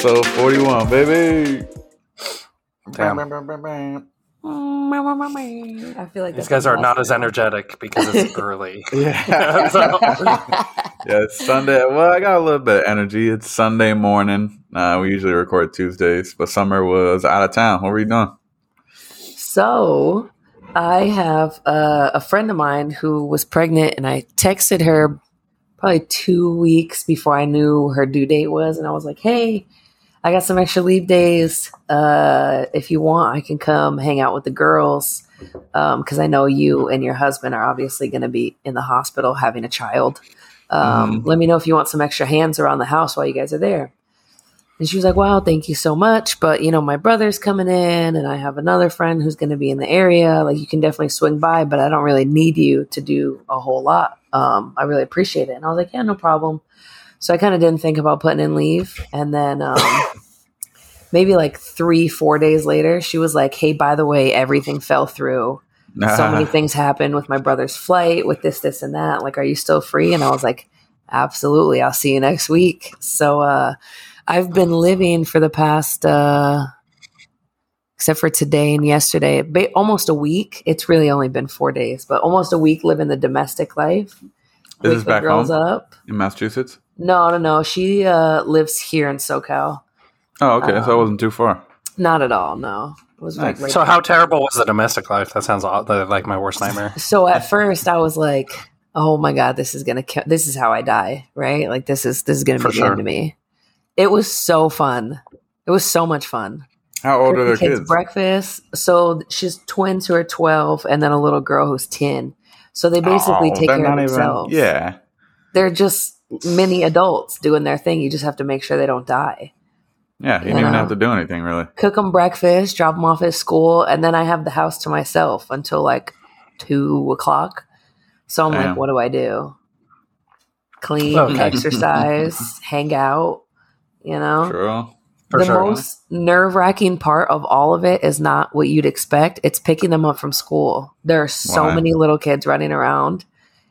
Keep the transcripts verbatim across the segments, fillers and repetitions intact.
Episode forty-one, baby. Damn. I feel like these guys are not as energetic because it's early. Yeah. So. Yeah, it's Sunday. Well, I got a little bit of energy. It's Sunday morning. Uh, we usually record Tuesdays, but Summer was out of town. What were you doing? So I have uh, a friend of mine who was pregnant, and I texted her probably two weeks before I knew her due date was. And I was like, hey, I got some extra leave days. Uh, if you want, I can come hang out with the girls. Um, 'cause I know you and your husband are obviously going to be in the hospital having a child. Um, mm. Let me know if you want some extra hands around the house while you guys are there. And she was like, wow, thank you so much. But, you know, my brother's coming in and I have another friend who's going to be in the area. Like, you can definitely swing by, but I don't really need you to do a whole lot. Um, I really appreciate it. And I was like, yeah, no problem. So I kind of didn't think about putting in leave. And then um, maybe like three, four days later, she was like, hey, by the way, everything fell through. Nah. So many things happened with my brother's flight, with this, this, and that. Like, are you still free? And I was like, absolutely. I'll see you next week. So, uh, I've been living for the past, uh, except for today and yesterday, ba- almost a week. It's really only been four days, but almost a week living the domestic life. Is this back home up. in Massachusetts? No, no, no. She uh, lives here in SoCal. Oh, okay. Um, so I wasn't too far. Not at all. No. It was nice. Like, so how terrible was the domestic life? That sounds like my worst nightmare. So at first I was like, oh my God, this is going to kill. This is how I die. Right. Like this is, this is going to be sure. the end of me. It was so fun. It was so much fun. How old are their kids? Breakfast. So she's twins who are twelve and then a little girl who's ten. So they basically oh, take care of themselves. Even, yeah. They're just mini adults doing their thing. You just have to make sure they don't die. Yeah. You didn't even have to do anything really. Cook them breakfast, drop them off at school. And then I have the house to myself until like two o'clock. So I'm Damn. like, what do I do? Clean, okay. exercise, hang out. You know, True. For the sure. most nerve-wracking part of all of it is not what you'd expect. It's picking them up from school. There are so Why? many little kids running around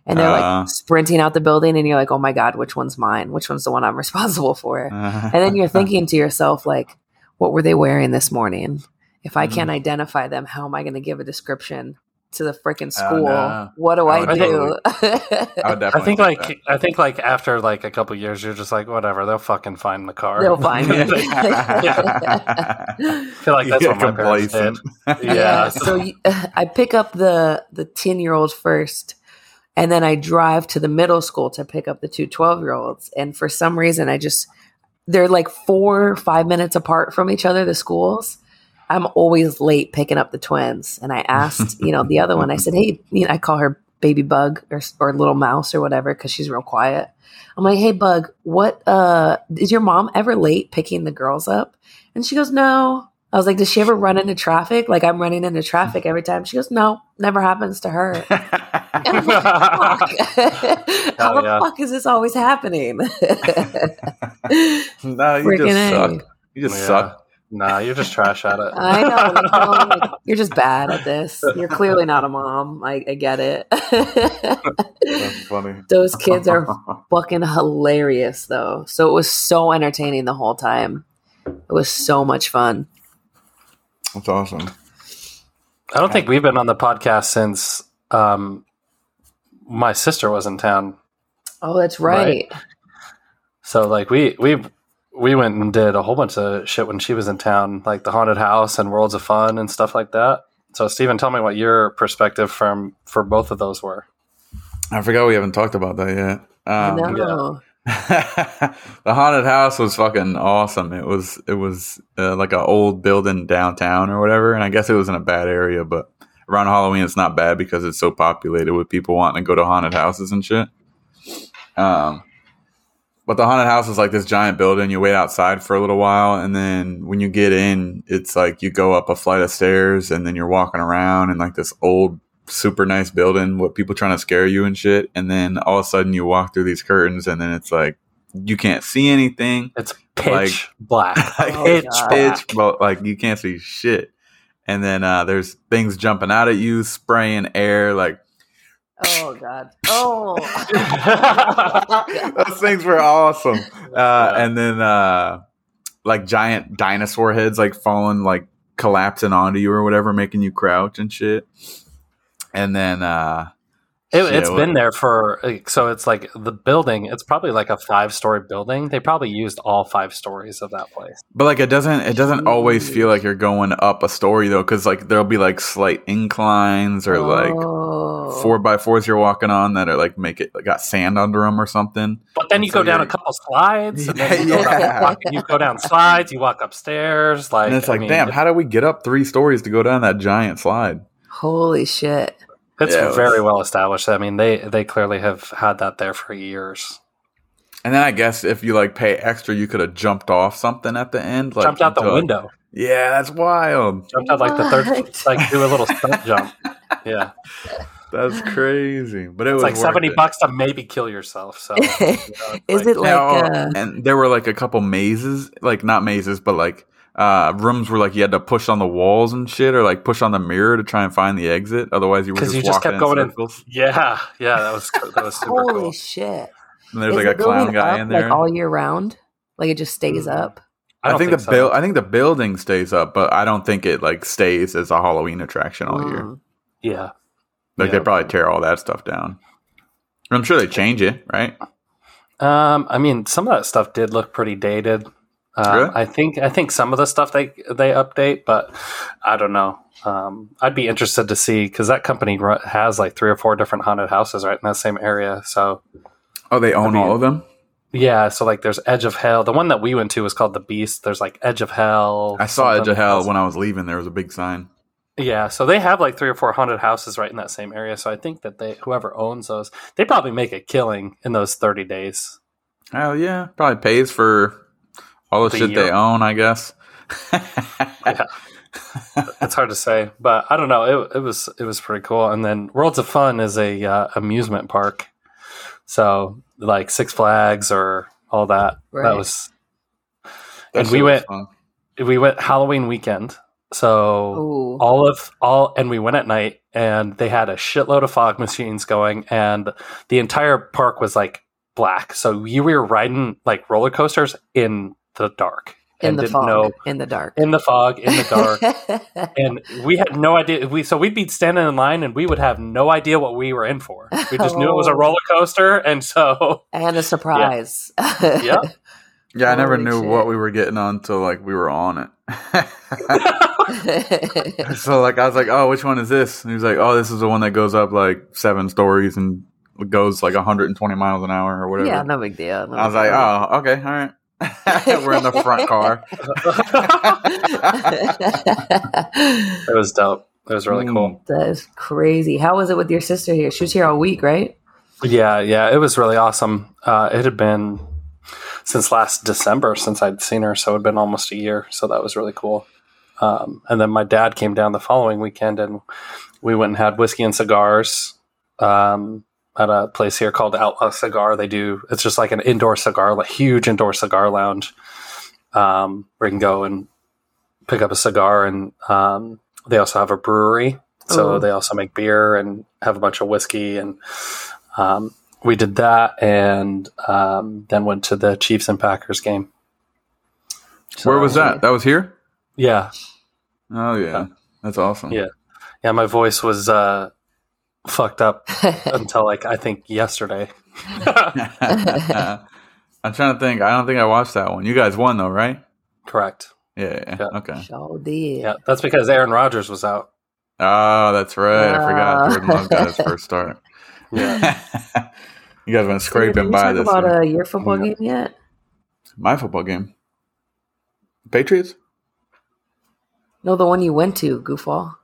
and they're uh, like sprinting out the building. And you're like, oh my God, which one's mine? Which one's the one I'm responsible for? Uh, and then you're thinking to yourself, like, what were they wearing this morning? If I mm-hmm. can't identify them, how am I going to give a description to the freaking school? Uh, no. What do I, I do? I, I think like that. I think like after like a couple years, you're just like, whatever, they'll fucking find the car. They'll find it. I feel like that's what my parents did. Yeah. yeah. So you, uh, I pick up the the ten year old first, and then I drive to the middle school to pick up the two twelve year olds. And for some reason, I just they're like four or five minutes apart from each other. The schools. I'm always late picking up the twins. And I asked, you know, the other one, I said, hey, you know, I call her baby bug or, or little mouse or whatever, 'cause she's real quiet. I'm like, hey bug, what, uh, is your mom ever late picking the girls up? And she goes, no. I was like, does she ever run into traffic? Like I'm running into traffic every time. She goes, no, never happens to her. And I'm like, fuck. Oh, how yeah. the fuck is this always happening? no, you Freaking just A. suck. You just yeah. suck. Nah, you're just trash at it. I know. Like, oh, like, you're just bad at this. You're clearly not a mom. I, I get it. That's funny. Those kids are fucking hilarious, though. So it was so entertaining the whole time. It was so much fun. That's awesome. I don't think we've been on the podcast since um, my sister was in town. Oh, that's right. right? So, like, we we. We went and did a whole bunch of shit when she was in town, like the haunted house and Worlds of Fun and stuff like that. So, Steven, tell me what your perspective from for both of those were. I forgot we haven't talked about that yet. Um, I know. Yeah. The haunted house was fucking awesome. It was it was uh, like an old building downtown or whatever, and I guess it was in a bad area, but around Halloween it's not bad because it's so populated with people wanting to go to haunted houses and shit. Um. But the haunted house is like this giant building. You wait outside for a little while, and then when you get in, it's like you go up a flight of stairs, and then you're walking around in like this old, super nice building with people trying to scare you and shit. And then all of a sudden, you walk through these curtains, and then it's like you can't see anything. It's pitch like, black. Like, oh, pitch black. Pitch, but like you can't see shit. And then uh, there's things jumping out at you, spraying air, like. Oh God! Oh, those things were awesome. Uh, and then, uh, like giant dinosaur heads like falling, like collapsing onto you or whatever, making you crouch and shit. And then uh it, shit, it's it was, been there for like, so it's like the building, it's probably like a five-story building. They probably used all five stories of that place. But like it doesn't it doesn't Jeez. always feel like you're going up a story though, because like there'll be like slight inclines or like oh. four by fours you're walking on that are like make it like, got sand under them or something. But then and you so go down like, a couple slides and then you, yeah. go down, walk, you go down slides, you walk upstairs, like and it's like I mean, damn, how do we get up three stories to go down that giant slide? Holy shit. It's yeah, it very was, well established. I mean, they, they clearly have had that there for years. And then I guess if you like pay extra, you could have jumped off something at the end. Like, jumped out the window. Like, yeah, that's wild. Jumped out like the third, like do a little stunt jump. Yeah, that's crazy. But it it's was like seventy it. bucks to maybe kill yourself. So you know, is like, it like? Oh, a- and there were like a couple mazes, like not mazes, but like uh rooms where like you had to push on the walls and shit or like push on the mirror to try and find the exit, otherwise you were just, you just kept going in circles. yeah yeah that was that was super holy cool. shit and there's Is like a clown guy up, in there like all year round, like it just stays up. I, I think, think the so. build I think the building stays up, but I don't think it like stays as a Halloween attraction all mm. year. Yeah, like yeah. they probably tear all that stuff down. I'm sure they change it, right? um I mean, some of that stuff did look pretty dated. Uh, really? I think I think some of the stuff they they update, but I don't know. Um, I'd be interested to see because that company has like three or four different haunted houses right in that same area. So, oh, they own I mean, all of them. Yeah, so like there's Edge of Hell. The one that we went to was called The Beast. There's like Edge of Hell. I saw Edge of Hell when I was leaving. There was a big sign. Yeah, so they have like three or four haunted houses right in that same area. So I think that they whoever owns those, they probably make a killing in those thirty days. Oh yeah, probably pays for. All the, the shit year. They own, I guess. Yeah. It's hard to say, but I don't know. It, it was it was pretty cool. And then Worlds of Fun is a uh, amusement park, so like Six Flags or all that. Right. That was, that and we went. Fun. We went Halloween weekend, so Ooh. all of all, and we went at night, and they had a shitload of fog machines going, and the entire park was like black. So you were riding like roller coasters in. The dark in and the didn't fog know, in the dark in the fog in the dark and we had no idea we so we'd be standing in line and we would have no idea what we were in for. We just oh. knew it was a roller coaster and so and a surprise. yeah yeah, yeah I never Holy knew shit. What we were getting on until like we were on it. So like I was like, oh, which one is this? And he was like, oh, this is the one that goes up like seven stories and goes like one hundred twenty miles an hour or whatever. Yeah, no big deal. No I was deal. Like, oh, okay, all right. We're in the front car. It was dope. It was really cool. That is crazy. How was it with your sister here? She was here all week, right? Yeah, yeah. It was really awesome. Uh, it had been since last December since I'd seen her, so it had been almost a year. So that was really cool. Um, and then my dad came down the following weekend, and we went and had whiskey and cigars. Um, at a place here called Outlaw Cigar. They do, it's just like an indoor cigar, like huge indoor cigar lounge um, where you can go and pick up a cigar. And um, they also have a brewery. So Ooh. They also make beer and have a bunch of whiskey. And um, we did that and um, then went to the Chiefs and Packers game. So where was that? That was here? Yeah. Oh yeah. That's awesome. Yeah. Yeah. My voice was, uh, fucked up until like I think yesterday. I'm trying to think. I don't think I watched that one. You guys won though, right? Correct. Yeah. yeah. yeah. Okay. Sure did. Yeah, that's because Aaron Rodgers was out. Oh, that's right. Uh. I forgot. Jordan Love got his first start. Yeah. You guys went scraping so by talk this. About uh, your football yeah. game yet? My football game. Patriots. No, the one you went to, goofball.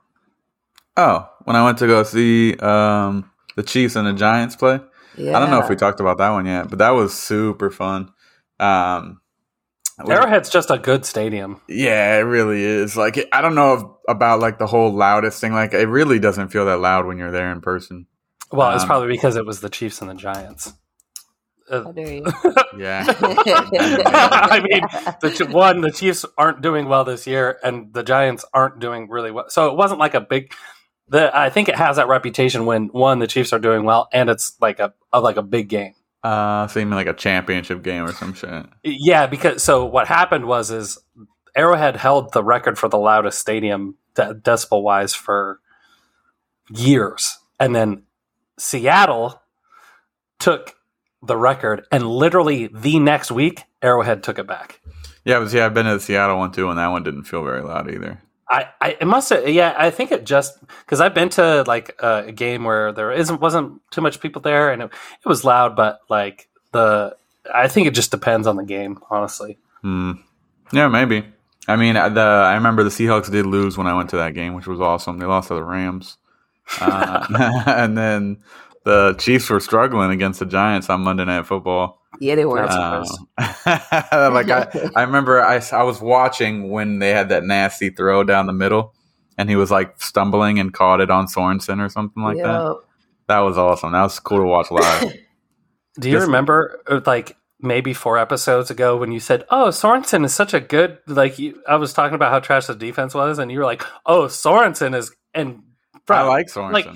Oh, when I went to go see um, the Chiefs and the Giants play. Yeah. I don't know if we talked about that one yet, but that was super fun. Um, Arrowhead's just a good stadium. Yeah, it really is. Like, I don't know about like the whole loudest thing. Like, it really doesn't feel that loud when you're there in person. Well, um, it's probably because it was the Chiefs and the Giants. Uh, yeah. I mean, the, one, the Chiefs aren't doing well this year, and the Giants aren't doing really well. So it wasn't like a big. The, I think it has that reputation when one, the Chiefs are doing well, and it's like a, a like a big game. Uh, seeming like a championship game or some shit. Yeah, because so what happened was is Arrowhead held the record for the loudest stadium de- decibel wise for years, and then Seattle took the record, and literally the next week Arrowhead took it back. Yeah, but see, I've been to the Seattle one too, and that one didn't feel very loud either. I, I it must have, yeah, I think it just, because I've been to like uh, a game where there isn't wasn't too much people there, and it, it was loud, but like the, I think it just depends on the game, honestly. Mm. Yeah, maybe. I mean, the I remember the Seahawks did lose when I went to that game, which was awesome. They lost to the Rams. Uh, and then the Chiefs were struggling against the Giants on Monday Night Football. Yeah, they were. Uh, like I, I remember I, I was watching when they had that nasty throw down the middle, and he was like stumbling and caught it on Sorensen or something like yep. that. That was awesome. That was cool to watch live. Do you Just, remember like maybe four episodes ago when you said, oh, Sorensen is such a good, like you, I was talking about how trash the defense was, and you were like, oh, Sorensen is, and bro, I like Sorensen. Like,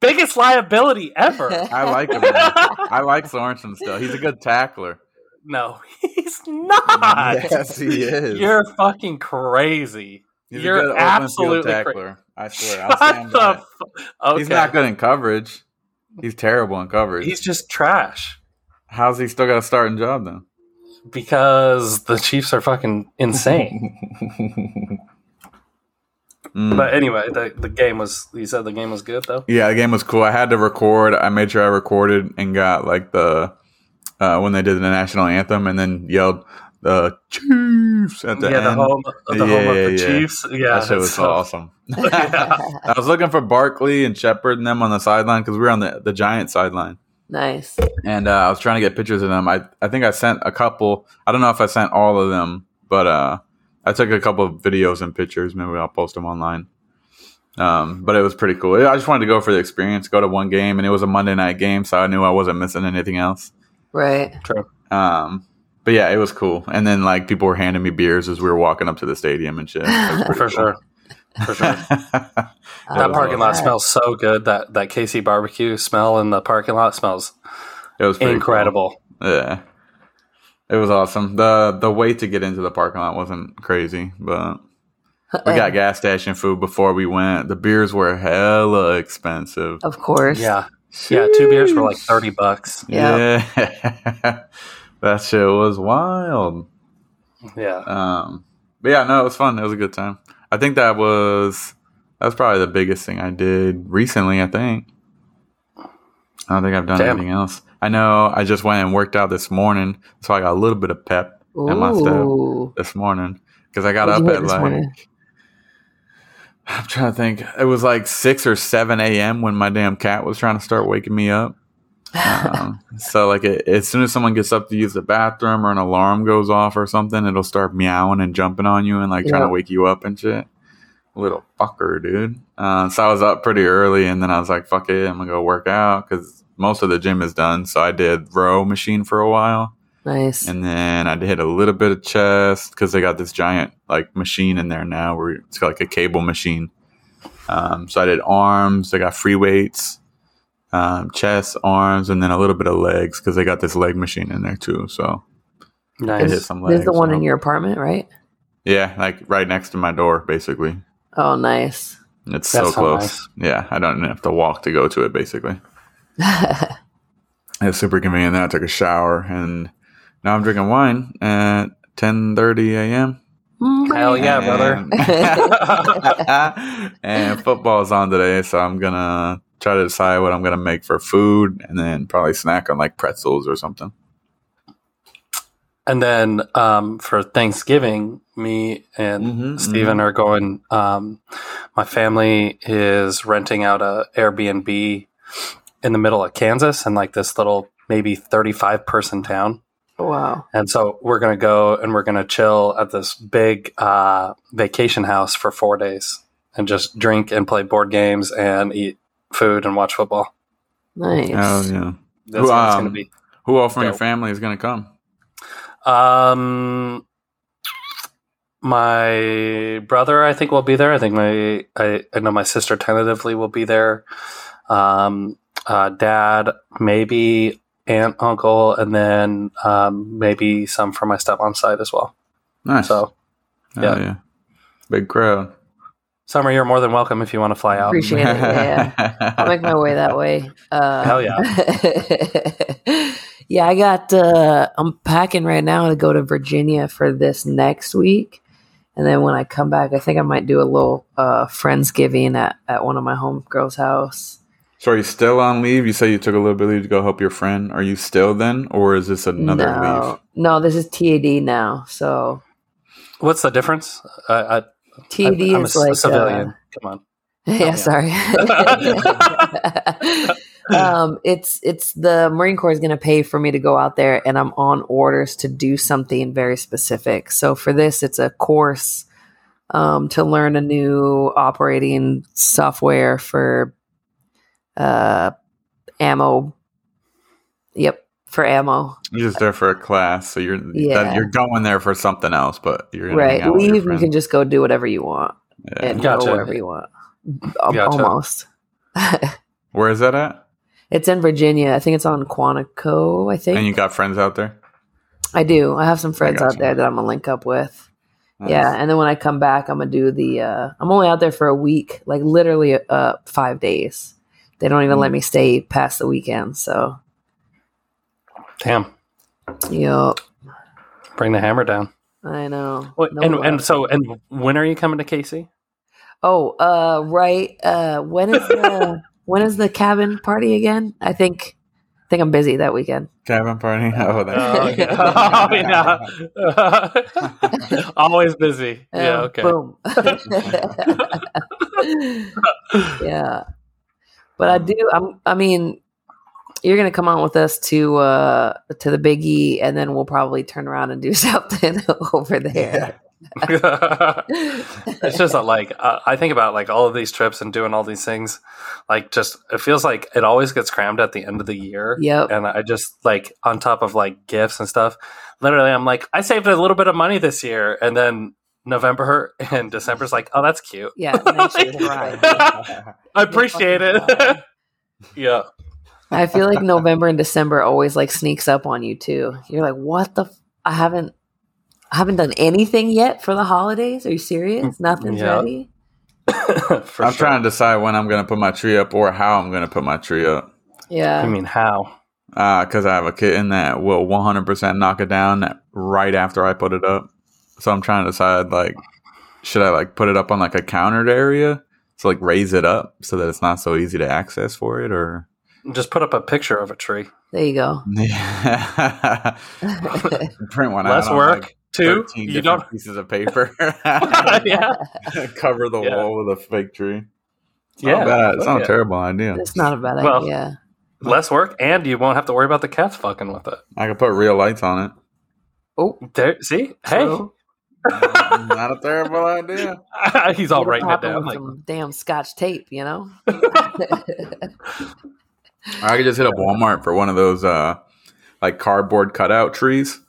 biggest liability ever. I like him. Man. I like Sorensen still. He's a good tackler. No, he's not. Yes, he is. You're fucking crazy. He's You're a good absolutely tackler. Cra- I swear. I'll stand by it. F- okay. He's not good in coverage. He's terrible in coverage. He's just trash. How's he still got a starting job then? Because the Chiefs are fucking insane. Mm. But anyway, the, the game was, you said the game was good though? Yeah, the game was cool. I had to record. I made sure I recorded and got like the, uh, when they did the national anthem and then yelled the Chiefs at the yeah, end. Yeah, the home, the yeah, home yeah, of the yeah. Chiefs. Yeah, that shit was so awesome. Yeah. I was looking for Barkley and Shepard and them on the sideline because we were on the, the Giants sideline. Nice. And uh, I was trying to get pictures of them. I, I think I sent a couple. I don't know if I sent all of them, but uh, I took a couple of videos and pictures. Maybe I'll post them online. Um, but it was pretty cool. I just wanted to go for the experience, go to one game, and it was a Monday night game, so I knew I wasn't missing anything else. Right. True. Um, but yeah, it was cool. And then like people were handing me beers as we were walking up to the stadium and shit. For cool. sure. For sure. That oh, parking lot that. smells so good. That that K C barbecue smell in the parking lot smells it was incredible. Cool. Yeah. It was awesome. The The wait to get into the parking lot wasn't crazy, but we got gas station food before we went. The beers were hella expensive. Of course. Yeah. Sheesh. Yeah, two beers were like thirty bucks. Yeah. yeah. That shit was wild. Yeah. Um. But yeah, no, it was fun. It was a good time. I think that was, that was probably the biggest thing I did recently, I think. I don't think I've done Damn. anything else. I know I just went and worked out this morning, so I got a little bit of pep Ooh. in my step this morning because I got What'd up at like morning? I'm trying to think. It was like six or seven a m when my damn cat was trying to start waking me up. Um, so like it, as soon as someone gets up to use the bathroom or an alarm goes off or something, it'll start meowing and jumping on you and like yeah. trying to wake you up and shit. Little fucker, dude. Uh, so I was up pretty early, and then I was like, "Fuck it, I'm gonna go work out," because most of the gym is done. So I did row machine for a while. Nice. And then I did a little bit of chest because they got this giant like machine in there now where it's like a cable machine. Um, so I did arms. They got free weights, um, chest, arms, and then a little bit of legs because they got this leg machine in there too. So nice. I hit some legs. This is the one in your apartment, right? Yeah, like right next to my door, basically. Oh, nice. It's That's so close. Nice. Yeah, I don't have to walk to go to it, basically. It's super convenient. Then I took a shower, and now I'm drinking wine at ten thirty a m Hell yeah, and, brother. And football's on today, so I'm going to try to decide what I'm going to make for food and then probably snack on like pretzels or something. And then um, for Thanksgiving, me and mm-hmm, Steven mm-hmm. are going. Um, my family is renting out a Airbnb in the middle of Kansas in like this little maybe thirty-five person town. Wow. And so we're going to go and we're going to chill at this big uh, vacation house for four days and just drink and play board games and eat food and watch football. Nice. Oh, yeah. That's who, um, gonna be who all from dope. Your family is going to come? Um, my brother, I think, will be there. I think my, I, I know my sister tentatively will be there. Um, uh, dad, maybe aunt, uncle, and then um, maybe some from my stepmom's side as well. Nice. So, yeah. Oh, yeah. Big crowd. Summer, you're more than welcome if you want to fly out. Appreciate it. Yeah, yeah. I'll make my way that way. Uh, Hell yeah. Yeah, I got, uh, I'm packing right now to go to Virginia for this next week. And then when I come back, I think I might do a little uh, Friendsgiving at, at one of my homegirls' house. So are you still on leave? You say you took a little bit of leave to go help your friend. Are you still then? Or is this another no. leave? No, this is T A D now. So what's the difference? Uh, I, T A D I, I'm is a like civilian. Uh, come on. Yeah, yeah. Sorry. um, it's it's the Marine Corps is going to pay for me to go out there, and I'm on orders to do something very specific. So for this, it's a course um, to learn a new operating software for uh, ammo. Yep, for ammo. You're just there for a class, so you're yeah. that, you're going there for something else, but you're gonna right. Leave, you can just go do whatever you want yeah. and gotcha. go wherever you want. Gotcha. Almost. Where is that at? It's in Virginia. I think it's on Quantico, I think. And you got friends out there? I do. I have some friends out you. there that I'm going to link up with. Nice. Yeah. And then when I come back, I'm going to do the, uh, I'm only out there for a week, like literally uh, five days. They don't even mm. let me stay past the weekend. So. Damn. Yep. Bring the hammer down. I know. Well, no and and so, and when are you coming to K C? Oh, uh, right. Uh, when is the... When is the cabin party again? I think I think I'm busy that weekend. Cabin party? Oh, that's oh, yeah. Oh, yeah. Always busy. Um, yeah, okay. Boom. Yeah. But I do I'm I mean, you're gonna come on with us to uh, to the Big E, and then we'll probably turn around and do something over there. Yeah. It's just a, like uh, I think about like all of these trips and doing all these things, like just it feels like it always gets crammed at the end of the year. Yep. And I just like on top of like gifts and stuff, literally I'm like I saved a little bit of money this year, and then November and December's like, oh, that's cute. Yeah, nice. Right. I appreciate it. Yeah, I feel like November and December always like sneaks up on you too. You're like, what the f- I haven't I haven't done anything yet for the holidays. Are you serious? Nothing's yep. ready. I'm sure. trying to decide when I'm going to put my tree up or how I'm going to put my tree up. Yeah. I mean, how? Uh, because I have a kitten that will one hundred percent knock it down right after I put it up. So I'm trying to decide, like, should I, like, put it up on, like, a countered area to, like, raise it up so that it's not so easy to access for it, or... Just put up a picture of a tree. There you go. Yeah. Print one Less out. Less work. Like, Two you don't pieces of paper. Yeah. Cover the yeah. wall with a fake tree. It's yeah, not bad. It's not yeah. a terrible idea. It's not a bad well, idea. Less work, and you won't have to worry about the cats fucking with it. I can put real lights on it. Oh, there. See, hey, so, uh, not a terrible idea. He's all writing it down. Like, some damn Scotch tape, you know. I could just hit up Walmart for one of those, uh, like cardboard cutout trees.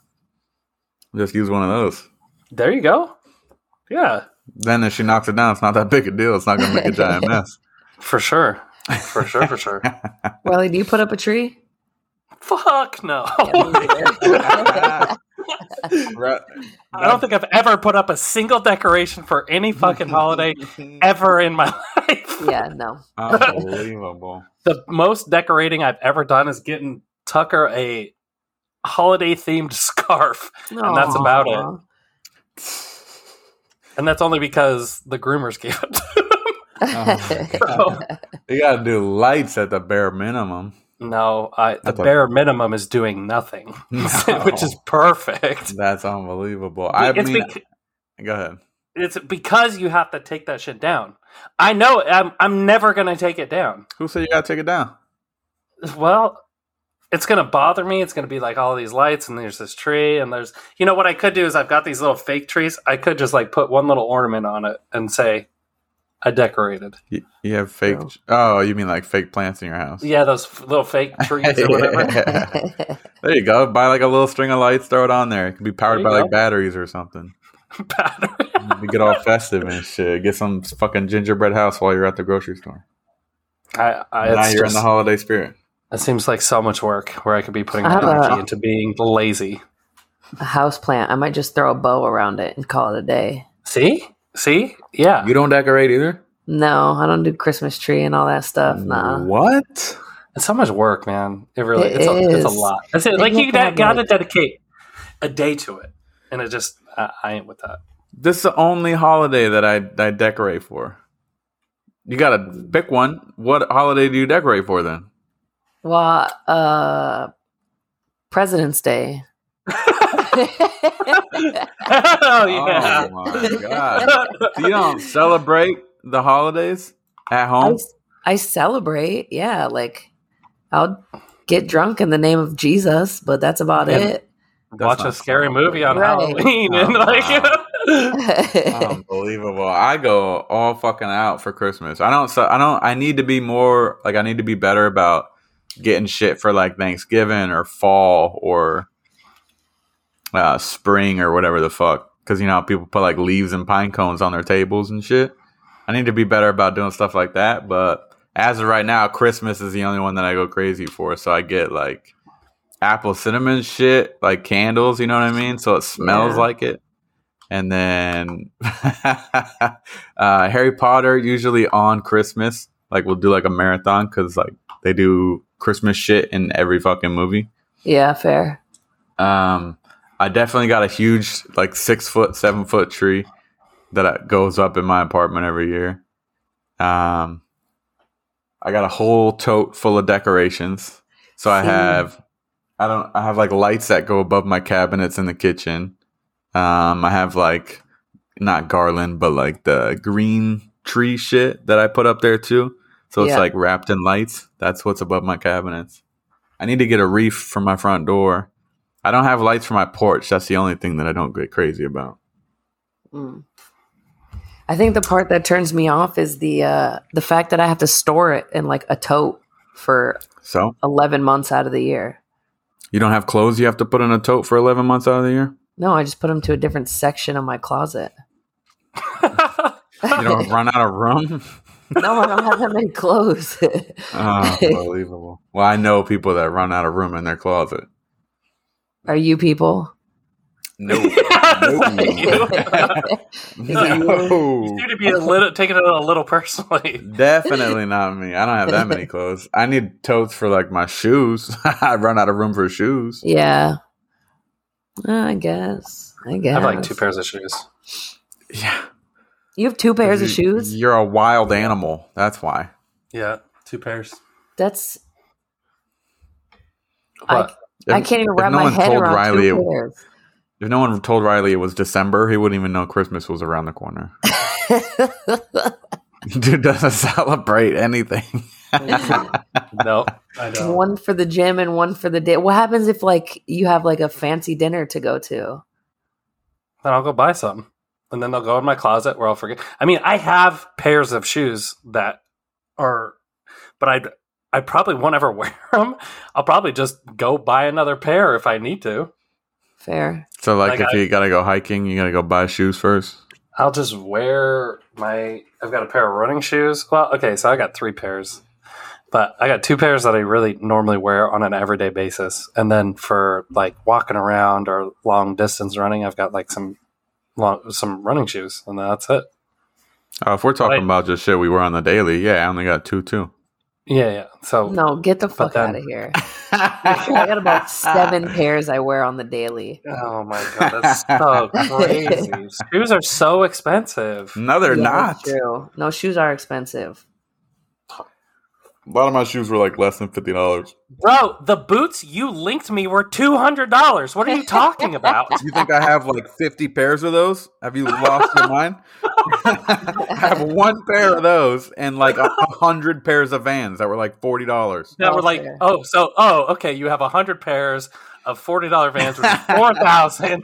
Just use one of those. There you go. Yeah. Then if she knocks it down, it's not that big a deal. It's not going to make a giant mess. For sure. For sure, for sure. Wiley, do you put up a tree? Fuck no. I don't think I've ever put up a single decoration for any fucking holiday ever in my life. Yeah, no. Unbelievable. The most decorating I've ever done is getting Tucker a... holiday themed scarf. Aww. And that's about it, and that's only because the groomers gave it to him. Oh, so, you gotta do lights at the bare minimum. No, I that's the bare like, minimum is doing nothing. No. Which is perfect. That's unbelievable. I it's mean beca- go ahead. It's because you have to take that shit down. I know I'm, I'm never gonna take it down. Who said you gotta take it down? Well, it's going to bother me. It's going to be like all these lights, and there's this tree, and there's, you know what I could do is I've got these little fake trees. I could just like put one little ornament on it and say, I decorated. You, you have fake. Oh. oh, you mean like fake plants in your house? Yeah. Those little fake trees or whatever. Yeah. There you go. Buy like a little string of lights, throw it on there. It could be powered by go. like batteries or something. Battery. You get all festive and shit. Get some fucking gingerbread house while you're at the grocery store. I, I, now it's you're just, in the holiday spirit. That seems like so much work where I could be putting my energy a, into being lazy. A house plant. I might just throw a bow around it and call it a day. See? See? Yeah. You don't decorate either? No, I don't do Christmas tree and all that stuff. Nah. What? It's so much work, man. It really it it's, a, is. It's a lot. That's it. It like you got to dedicate a day to it. And it just, I, I ain't with that. This is the only holiday that I, I decorate for. You got to pick one. What holiday do you decorate for then? Well, uh, President's Day. Oh, yeah. Oh, my God. You don't celebrate the holidays at home? I, I celebrate, yeah. Like, I'll get drunk in the name of Jesus, but that's about yeah. it. That's Watch a scary so movie on right. Halloween. Oh, and like, wow. Unbelievable. I go all fucking out for Christmas. I don't, so I don't, I need to be more, like, I need to be better about getting shit for like Thanksgiving or fall or uh, spring or whatever the fuck. Because, you know, people put like leaves and pine cones on their tables and shit. I need to be better about doing stuff like that. But as of right now, Christmas is the only one that I go crazy for. So I get like apple cinnamon shit, like candles, you know what I mean? So it smells yeah. like it. And then uh, Harry Potter usually on Christmas. Like we'll do like a marathon because like they do Christmas shit in every fucking movie. Yeah, fair. Um, I definitely got a huge, like, six foot, seven foot tree that goes up in my apartment every year. Um, I got a whole tote full of decorations. So I have, I don't, I have like lights that go above my cabinets in the kitchen. Um, I have like not garland, but like the green tree shit that I put up there too. So it's yeah. like wrapped in lights. That's what's above my cabinets. I need to get a wreath for my front door. I don't have lights for my porch. That's the only thing that I don't get crazy about. Mm. I think the part that turns me off is the uh, the fact that I have to store it in like a tote for so eleven months out of the year. You don't have clothes you have to put in a tote for eleven months out of the year? No, I just put them to a different section of my closet. You don't run out of room? No, I don't have that many clothes. Oh, unbelievable. Well, I know people that run out of room in their closet. Are you people? No. No. You. No. You seem to be a little, taking it a little personally. Definitely not me. I don't have that many clothes. I need totes for, like, my shoes. I run out of room for shoes. Yeah. I guess. I guess. I have, like, two pairs of shoes. Yeah. You have two pairs you, of shoes? You're a wild animal. That's why. Yeah, two pairs. That's... What? I, if, I can't even wrap no my head around Riley two it, pairs. If no one told Riley it was December, he wouldn't even know Christmas was around the corner. Dude doesn't celebrate anything. Nope. I don't. One for the gym and one for the day. What happens if like you have like a fancy dinner to go to? Then I'll go buy some. And then they'll go in my closet where I'll forget. I mean, I have pairs of shoes that are, but I I probably won't ever wear them. I'll probably just go buy another pair if I need to. Fair. So, like, like if I, you got to go hiking, you got to go buy shoes first? I'll just wear my, I've got a pair of running shoes. Well, okay, so I got three pairs. But I got two pairs that I really normally wear on an everyday basis. And then for, like, walking around or long distance running, I've got, like, some... Long, some running shoes, and that's it. Uh, if we're talking right. about just shit we wear on the daily, yeah, I only got two, too. Yeah, yeah. So no, get the fuck then, out of here. I got about seven pairs I wear on the daily. Oh my god, that's so crazy. Shoes are so expensive. No, they're yeah, not. True. No, shoes are expensive. A lot of my shoes were like less than fifty dollars. Bro, the boots you linked me were two hundred dollars. What are you talking about? You think I have like fifty pairs of those? Have you lost your mind? I have one pair of those and like a hundred pairs of Vans that were like forty dollars. That were like oh, so oh, okay. You have a hundred pairs of forty dollar Vans, which is four thousand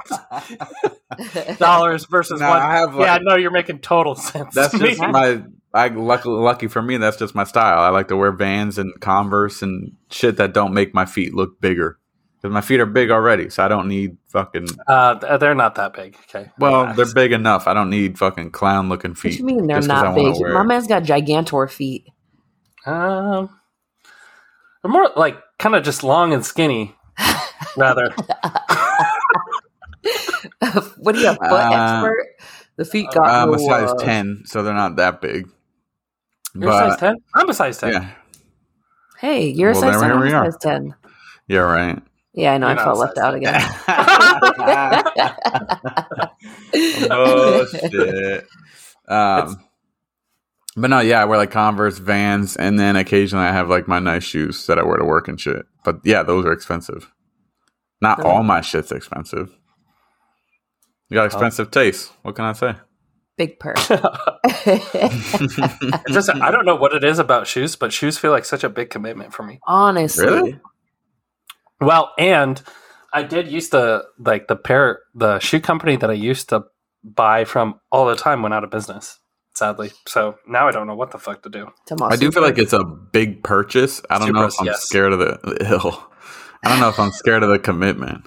dollars versus now, one. I have like, yeah, no, you're making total sense. That's to just me. my. I lucky, lucky for me, that's just my style. I like to wear Vans and Converse and shit that don't make my feet look bigger because my feet are big already, so I don't need fucking. Uh, they're not that big. Okay. Well, they're big enough. I don't need fucking clown looking feet. What do you mean they're not big? My man's got gigantor feet. Um, But more like kind of just long and skinny, rather. What do you have, foot uh, expert? The feet got I'm no, a size uh, ten, so they're not that big. You're but, a size ten? I'm a size ten. Yeah. Hey, you're well, a size ten, I'm a size ten. Yeah, right. Yeah, I know. You're I felt left out again. Oh, shit. Um, but no, yeah, I wear like Converse, Vans, and then occasionally I have like my nice shoes that I wear to work and shit. But yeah, those are expensive. Not all my shit's expensive. You got expensive oh. taste. What can I say? Big perk. Just, I don't know what it is about shoes, but shoes feel like such a big commitment for me. Honestly. Really? Well, and I did used to, like, the pair, the shoe company that I used to buy from all the time went out of business, sadly. So now I don't know what the fuck to do. Tomorrow I do feel like it's a big purchase. I don't Super, know if I'm yes. scared of the, the I don't know if I'm scared of the commitment.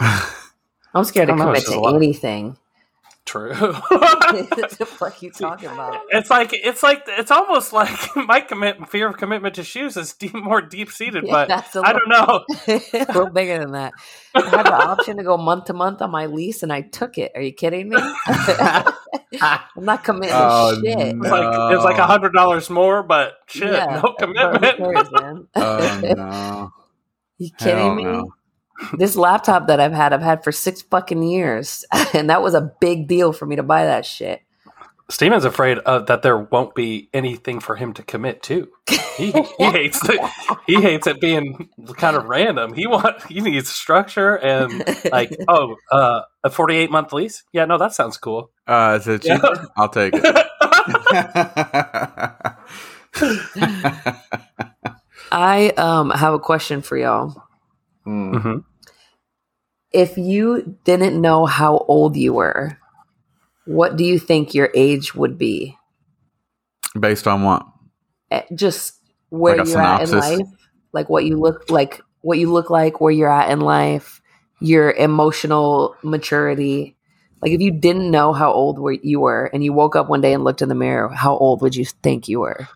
I'm scared to commit know, to anything. True. What the fuck are you talking about? It's like it's like it's almost like my commit fear of commitment to shoes is deep, more deep seated. Yeah, but I little, don't know. A little bigger than that. I had the option to go month to month on my lease, and I took it. Are you kidding me? I'm not committing oh, to shit. No. It's like it's like a hundred dollars more, but shit, yeah, no commitment. Cares, man. Oh no! You kidding Hell me? No. This laptop that I've had, I've had for six fucking years. And that was a big deal for me to buy that shit. Steven's afraid of, that there won't be anything for him to commit to. He, he hates it. He hates it being kind of random. He want, he needs structure and like, oh, uh, a forty-eight month lease? Yeah, no, that sounds cool. Uh, is it cheap? Yeah. I'll take it. I um, have a question for y'all. Mm-hmm. If you didn't know how old you were, what do you think your age would be? Based on what? Just where like you're at in life, like what you look like, what you look like, where you're at in life, your emotional maturity. Like if you didn't know how old were you were, and you woke up one day and looked in the mirror, how old would you think you were?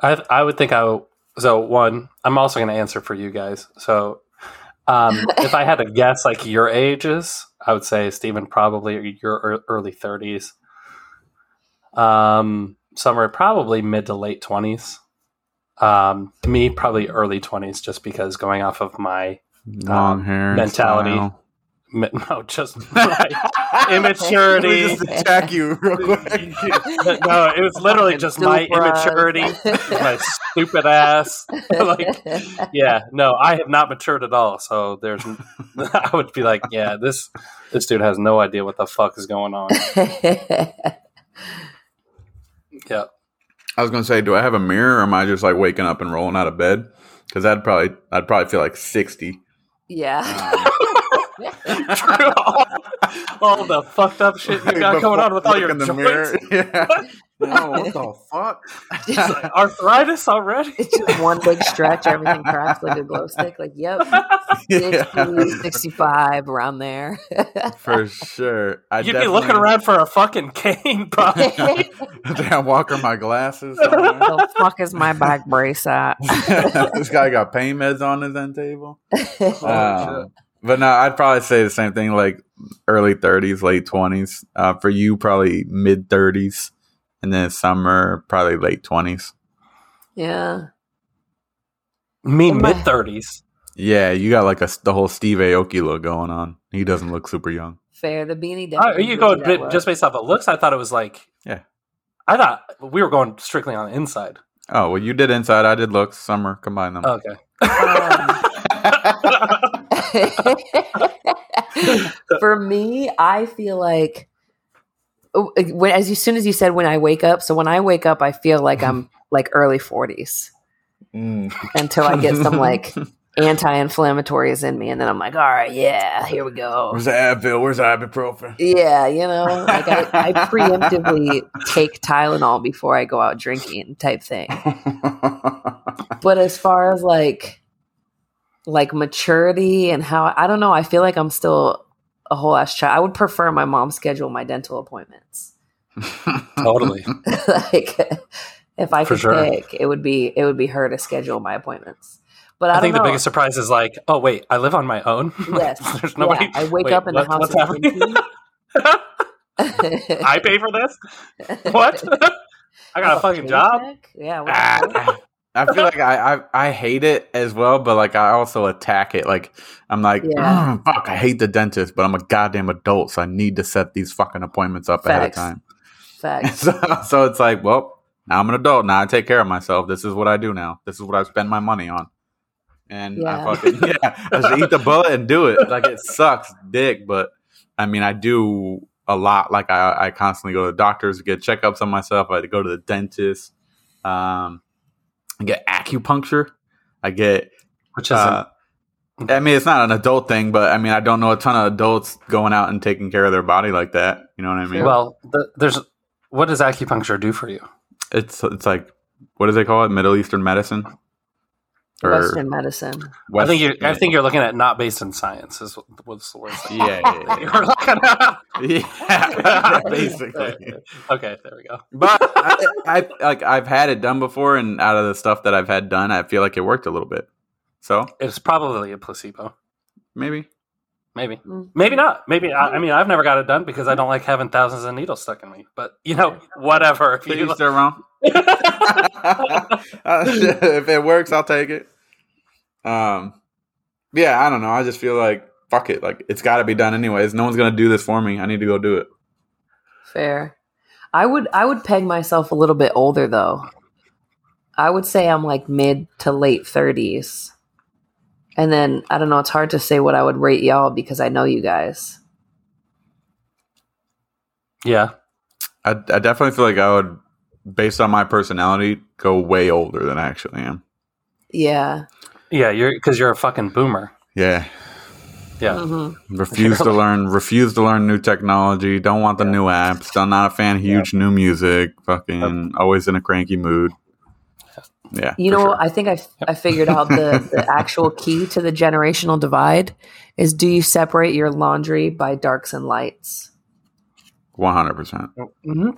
I I would think I. Would, so one, I'm also going to answer for you guys. So. Um, if I had to guess, like your ages, I would say Steven probably your early thirties. Um, Summer probably mid to late twenties. Um, to me, probably early twenties, just because going off of my long um, hair mentality, me- no, just my immaturity. Just attack you real quick. No, it was literally just my immaturity, my stupid ass. Like, yeah, no, I have not matured at all. So there's, I would be like, yeah, this this dude has no idea what the fuck is going on. Yeah, I was gonna say, do I have a mirror, or am I just like waking up and rolling out of bed? Because I'd probably, I'd probably feel like sixty. Yeah. True. All, all the fucked up shit you got going on with all your in the joints. Mirror. Yeah. No, what the fuck? Like arthritis already? It's just one big stretch. Everything cracks like a glow stick. Like, yep, sixty, sixty-five, around there. For sure. I You'd be looking around for a fucking cane, probably. Damn, Walker, my glasses. Where the fuck is my back brace at? This guy got pain meds on his end table. Oh, uh, shit. But no, I'd probably say the same thing, like early thirties, late twenties. Uh, for you, probably mid thirties. And then Summer, probably late twenties. Yeah. Me, mid thirties. Yeah, you got like a, the whole Steve Aoki look going on. He doesn't look super young. Fair, the beanie. Are oh, you going bit, just based off of looks? I thought it was like. Yeah. I thought we were going strictly on the inside. Oh, well, you did inside. I did looks. Summer, combine them. Okay. Um, for me, I feel like when, as, as soon as you said when I wake up, so when I wake up, I feel like I'm like early forties mm. until I get some like anti-inflammatories in me, and then I'm like, all right, yeah, here we go. Where's the Advil? Where's the ibuprofen? Yeah, you know, like I, I preemptively take Tylenol before I go out drinking, type thing. But as far as like. Like maturity and how, I don't know. I feel like I'm still a whole ass child. I would prefer my mom schedule my dental appointments. Totally. Like if I could sure. pick, it would be it would be her to schedule my appointments. But I, I don't think know. The biggest surprise is like, oh wait, I live on my own. Yes, there's nobody. Yeah. I wake wait, up in what, the house. What's I pay for this? What? I got a fucking job? Yeah. Ah, I feel like I, I I hate it as well, but like I also attack it. Like I'm like, yeah. mm, fuck, I hate the dentist, but I'm a goddamn adult, so I need to set these fucking appointments up Facts. ahead of time. Facts. So, so it's like, well, now I'm an adult. Now I take care of myself. This is what I do now. This is what I spend my money on. And yeah. I fucking yeah, I should eat the bullet and do it. Like it sucks, dick, but I mean, I do. A lot. Like I, I constantly go to the doctors, get checkups on myself. I go to the dentist. Um, I get acupuncture. I get, which uh, isn't. I mean, it's not an adult thing, but I mean, I don't know a ton of adults going out and taking care of their body like that. You know what I mean? Well, the, there's. What does acupuncture do for you? It's it's like, what do they call it? Middle Eastern medicine. Or Western medicine. West, I think you're. I think you're looking at not based in science. Is what's the word? Yeah, yeah, yeah. yeah, basically. Okay, there we go. But I, I like I've had it done before, and out of the stuff that I've had done, I feel like it worked a little bit. So it's probably a placebo. Maybe. Maybe. Mm. Maybe not. Maybe. I, I mean, I've never got it done because I don't like having thousands of needles stuck in me. But, you know, whatever. If you still wrong. If it works, I'll take it. Um, yeah, I don't know. I just feel like, fuck it. Like, it's got to be done anyways. No one's going to do this for me. I need to go do it. Fair. I would, I would peg myself a little bit older, though. I would say I'm like mid to late thirties. And then, I don't know, it's hard to say what I would rate y'all because I know you guys. Yeah. I, I definitely feel like I would, based on my personality, go way older than I actually am. Yeah. Yeah, you're because you're a fucking boomer. Yeah. Yeah. Mm-hmm. Refuse to learn, refuse to learn new technology. Don't want the yeah. new apps. I'm not a fan of huge yeah. new music. Fucking yep. always in a cranky mood. Yeah, you know, sure. I think I f- I figured out the, the actual key to the generational divide is: do you separate your laundry by darks and lights? One hundred percent.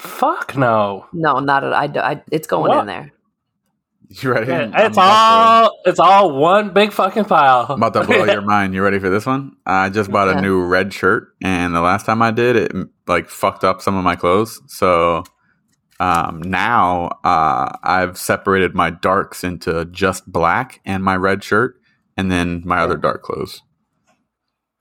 Fuck no. No, not at I. I it's going what? in there. You ready? Yeah, it's all to, it's all one big fucking pile. I'm about to blow your mind. You ready for this one? I just bought yeah. a new red shirt, and the last time I did, it like fucked up some of my clothes. So. Um, now uh, I've separated my darks into just black and my red shirt, and then my yeah. other dark clothes.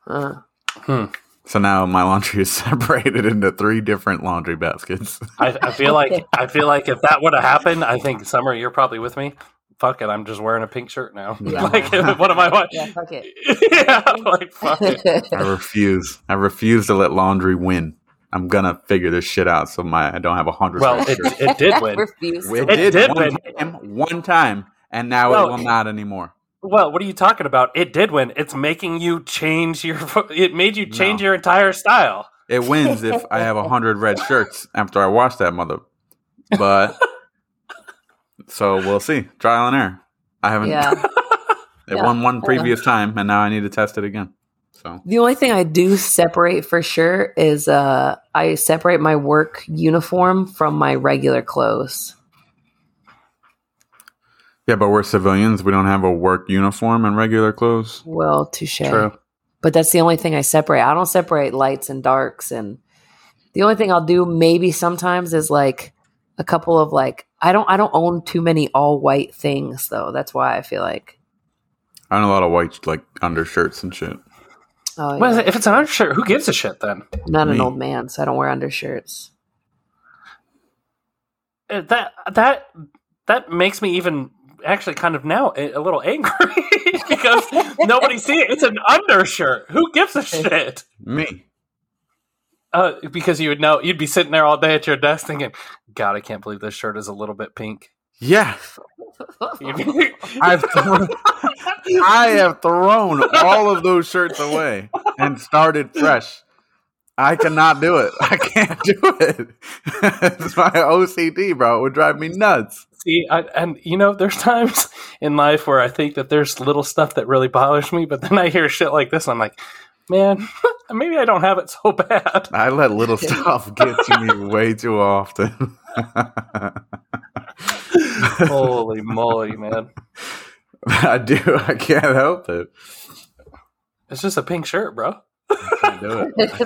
Uh, hmm. So now my laundry is separated into three different laundry baskets. I, I feel like I feel like if that would have happened, I think Summer, you're probably with me. Fuck it, I'm just wearing a pink shirt now. Yeah. Like, what am I wearing? Yeah, fuck it. yeah, like fuck it. I refuse. I refuse to let laundry win. I'm gonna figure this shit out so my I don't have a hundred. Well, it, it did win. It, it did one win time, one time, and now well, it will not anymore. Well, what are you talking about? It did win. It's making you change your. It made you change no. your entire style. It wins if I have a hundred red shirts after I wash that mother. But so we'll see. Trial and error. I haven't. Yeah. it yeah. won one previous time, and now I need to test it again. So. The only thing I do separate for sure is uh, I separate my work uniform from my regular clothes. Yeah, but we're civilians. We don't have a work uniform and regular clothes. Well, touche. True. But that's the only thing I separate. I don't separate lights and darks. And the only thing I'll do maybe sometimes is like a couple of like, I don't, I don't own too many all white things though. That's why I feel like. I own a lot of white like undershirts and shit. Oh, yeah. Well, if it's an undershirt, who gives a shit then? I'm not Me. an old man, so I don't wear undershirts. That that that makes me even actually kind of now a little angry because nobody sees it. It's an undershirt. Who gives a shit? Me. Uh, because you would know you'd be sitting there all day at your desk thinking, "God, I can't believe this shirt is a little bit pink." Yeah. I've thrown, I have thrown all of those shirts away and started fresh. I cannot do it. I can't do it. It's my O C D, bro. It would drive me nuts. See, I, and you know, there's times in life where I think that there's little stuff that really bothers me, but then I hear shit like this and I'm like, man, maybe I don't have it so bad. I let little stuff get to me way too often. Holy moly, man. I do. I can't help it. It's just a pink shirt, bro. I can't do it. I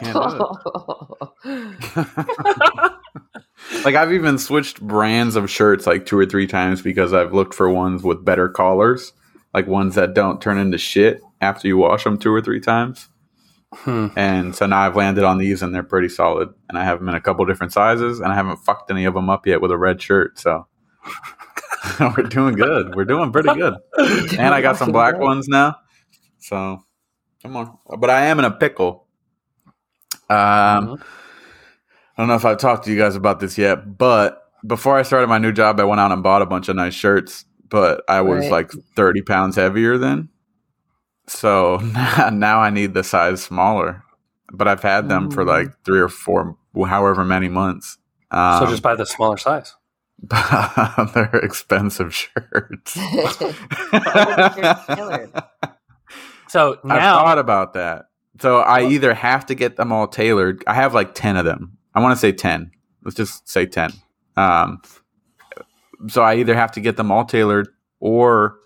can't do it. Like, I've even switched brands of shirts like two or three times because I've looked for ones with better collars, like ones that don't turn into shit after you wash them two or three times. Hmm. And so now I've landed on these, and they're pretty solid. And I have them in a couple different sizes, and I haven't fucked any of them up yet with a red shirt. So we're doing good. We're doing pretty good. And I got some black ones now. So come on. But I am in a pickle. Um, mm-hmm. I don't know if I've talked to you guys about this yet, but before I started my new job, I went out and bought a bunch of nice shirts, but I was right. like thirty pounds heavier then. So now I need the size smaller, but I've had them for like three or four, however many months. Um, so just buy the smaller size. They're expensive shirts. So now I've thought about that. So I either have to get them all tailored. I have like ten of them. I want to say ten. Let's just say ten. Um, so I either have to get them all tailored or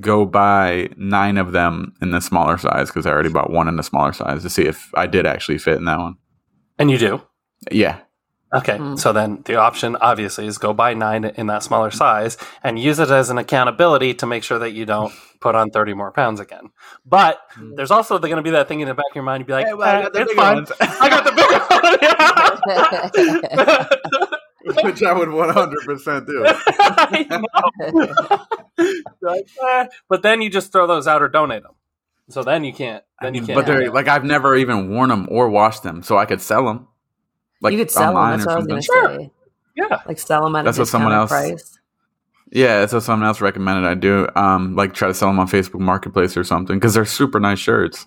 go buy nine of them in the smaller size, because I already bought one in the smaller size to see if I did actually fit in that one. And you do? Yeah. Okay. Mm. So then the option obviously is go buy nine in that smaller size and use it as an accountability to make sure that you don't put on thirty more pounds again. But mm. there's also going to be that thing in the back of your mind. You'd be like, hey, well, I got the it's fine. Ones. I got the bigger one. Which I would one hundred percent do. I know. Like, eh. But then you just throw those out or donate them. So then you can't. Then you can't. But they're like, I've never even worn them or washed them, so I could sell them. Like, you could sell them. That's what I was going to say. Sure. Yeah, like sell them at that's a discounted price. Yeah, that's what someone else recommended I do. Um, like try to sell them on Facebook Marketplace or something, because they're super nice shirts.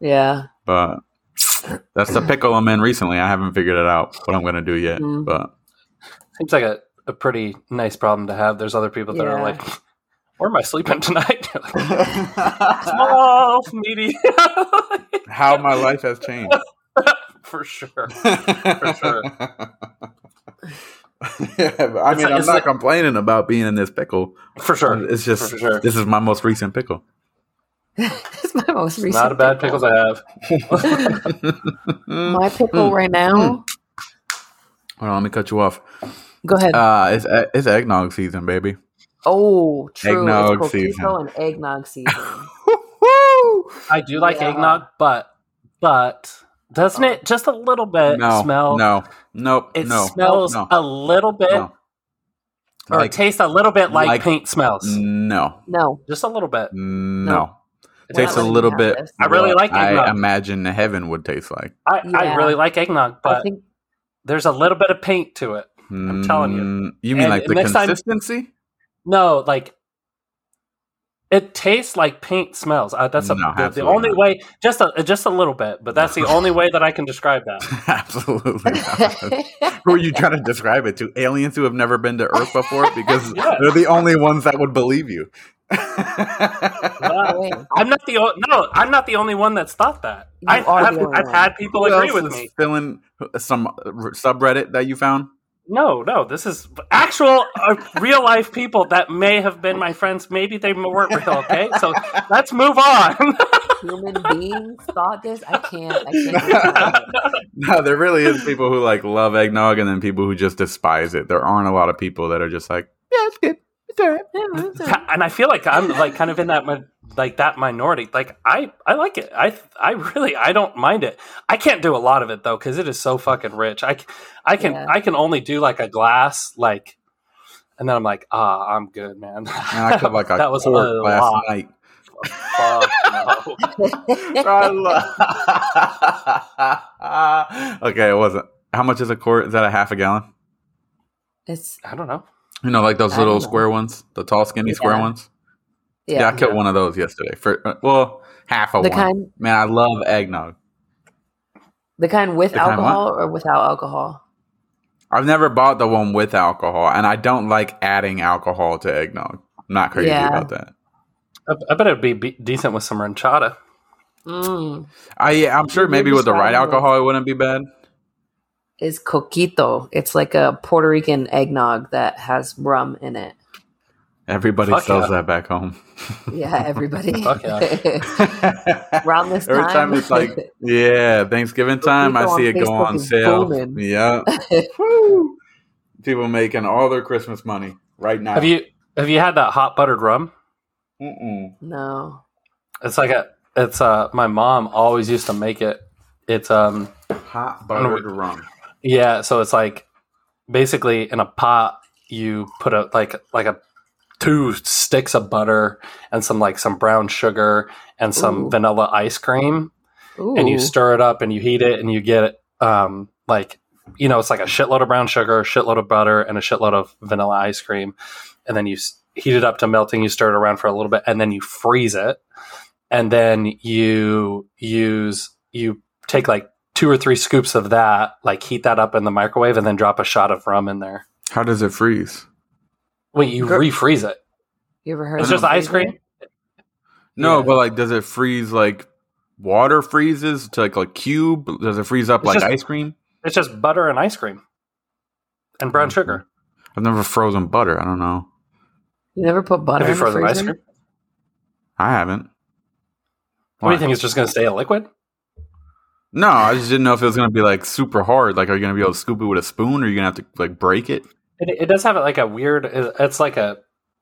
Yeah, but that's the pickle I'm in recently. I haven't figured it out what I'm going to do yet, mm-hmm. but. Seems like a, a pretty nice problem to have. There's other people that yeah. are like, where am I sleeping tonight? Small, meaty. How my life has changed. For sure. For sure. Yeah, I mean, it's, I'm it's not like, complaining about being in this pickle. For sure. It's just, for sure. This is my most recent pickle. It's my most recent Not a bad pickle. Pickles I have. My pickle right now. Hold on, let me cut you off. Go ahead. Uh, it's it's eggnog season, baby. Oh, true. Eggnog it's season. And eggnog season. I do like yeah. eggnog, but but doesn't oh. it just a little bit no, smell? No, nope. It no, smells no. a little bit, no. or like, tastes a little bit like, like paint smells. No, no, just a little bit. No, no. It tastes a little bit. I really like eggnog. I imagine heaven would taste like. I, yeah. I really like eggnog, but. I think there's a little bit of paint to it. I'm telling you. You mean and like the consistency? Time, no, like it tastes like paint smells. Uh, that's a, no, the, the only not. way, just a, just a little bit, but that's the only way that I can describe that. Absolutely not. Who are you trying to describe it to? Aliens who have never been to Earth before? Because yes. they're the only ones that would believe you. Well, I'm not the o- no. I'm not the only one that's thought that. You I have, I've had people who agree with me. Filling some subreddit that you found. No, no. This is actual uh, real life people that may have been my friends. Maybe they weren't real. Okay, so let's move on. Human beings thought this. I can't. I can't. No, there really is people who like love eggnog, and then people who just despise it. There aren't a lot of people that are just like, yeah, it's good. And I feel like I'm like kind of in that like that minority. Like I, I like it. I I really I don't mind it. I can't do a lot of it though because it is so fucking rich. I, I can yeah. I can only do like a glass like, and then I'm like ah oh, I'm good man. I could like a that was a last lot. Night. Fuck no. Okay, it wasn't. How much is a quart? Is that a half a gallon? It's I don't know. You know, like those little square ones, the tall, skinny yeah. square ones. Yeah, yeah I cut yeah. one of those yesterday for well, half of the one. Kind, man, I love eggnog. The kind with the alcohol kind or without alcohol? I've never bought the one with alcohol, and I don't like adding alcohol to eggnog. I'm not crazy yeah. about that. I, I bet it'd be, be decent with some ranchada. Mm. I yeah, I'm sure maybe with the right alcohol, it wouldn't be bad. Is coquito. It's like a Puerto Rican eggnog that has rum in it. Everybody Fuck sells yeah. that back home. Yeah, everybody. Fuck yeah. Around this time. Every time it's like, yeah, Thanksgiving time, I see it Facebook go on sale. Booming. Yeah. Woo. People making all their Christmas money right now. Have you have you had that hot buttered rum? Mm-mm. No. It's like a, it's uh, my mom always used to make it. It's um hot buttered rum. Yeah, so it's like basically in a pot you put a like like a two sticks of butter and some like some brown sugar and some Ooh. vanilla ice cream. Ooh. And you stir it up and you heat it and you get um like, you know, it's like a shitload of brown sugar, a shitload of butter, and a shitload of vanilla ice cream. And then you heat it up to melting, you stir it around for a little bit, and then you freeze it. And then you use, you take like two or three scoops of that, like heat that up in the microwave, and then drop a shot of rum in there. How does it freeze? Wait, you refreeze it. You ever heard it's of just ice cream? It? No, yeah. But like, does it freeze like water freezes to like a cube? Does it freeze up it's like just, ice cream? It's just butter and ice cream and brown mm-hmm. sugar. I've never frozen butter. I don't know. You never put butter Have in you frozen ice cream? I haven't. What do you think? It's just going to stay a liquid? No, I just didn't know if it was going to be like super hard. Like, are you going to be able to scoop it with a spoon, or are you going to have to like break it? It, it does have like a weird, it's like a,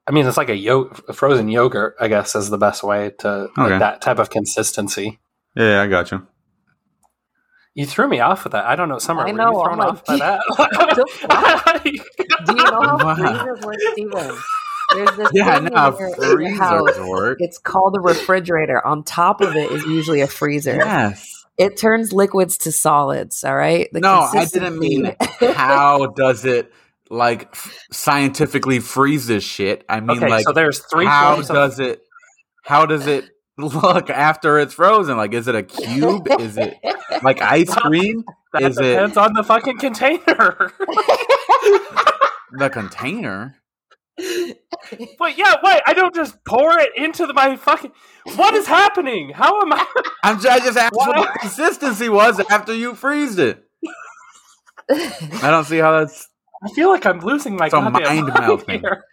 I mean, it's like a, yo- a frozen yogurt, I guess, is the best way to okay. like that type of consistency. Yeah, I got you. You threw me off with that. I don't know. Summer, I know, were you thrown like, off by that? Do you know how freezers work, Steven? There's this yeah, thing no, in your house. Work. It's called a refrigerator. On top of it is usually a freezer. Yes. It turns liquids to solids, all right? The no, I didn't mean how does it like f- scientifically freeze this shit. I mean okay, like so there's three how does of- it how does it look after it's frozen? Like, is it a cube? Is it like ice cream? That is depends it, on the fucking container. The container? Wait, yeah, wait, I don't just pour it into the, my fucking... What is happening? How am I... I'm just, I just asked what, what the consistency was after you freezed it. I don't see how that's... I feel like I'm losing my goddamn mind here.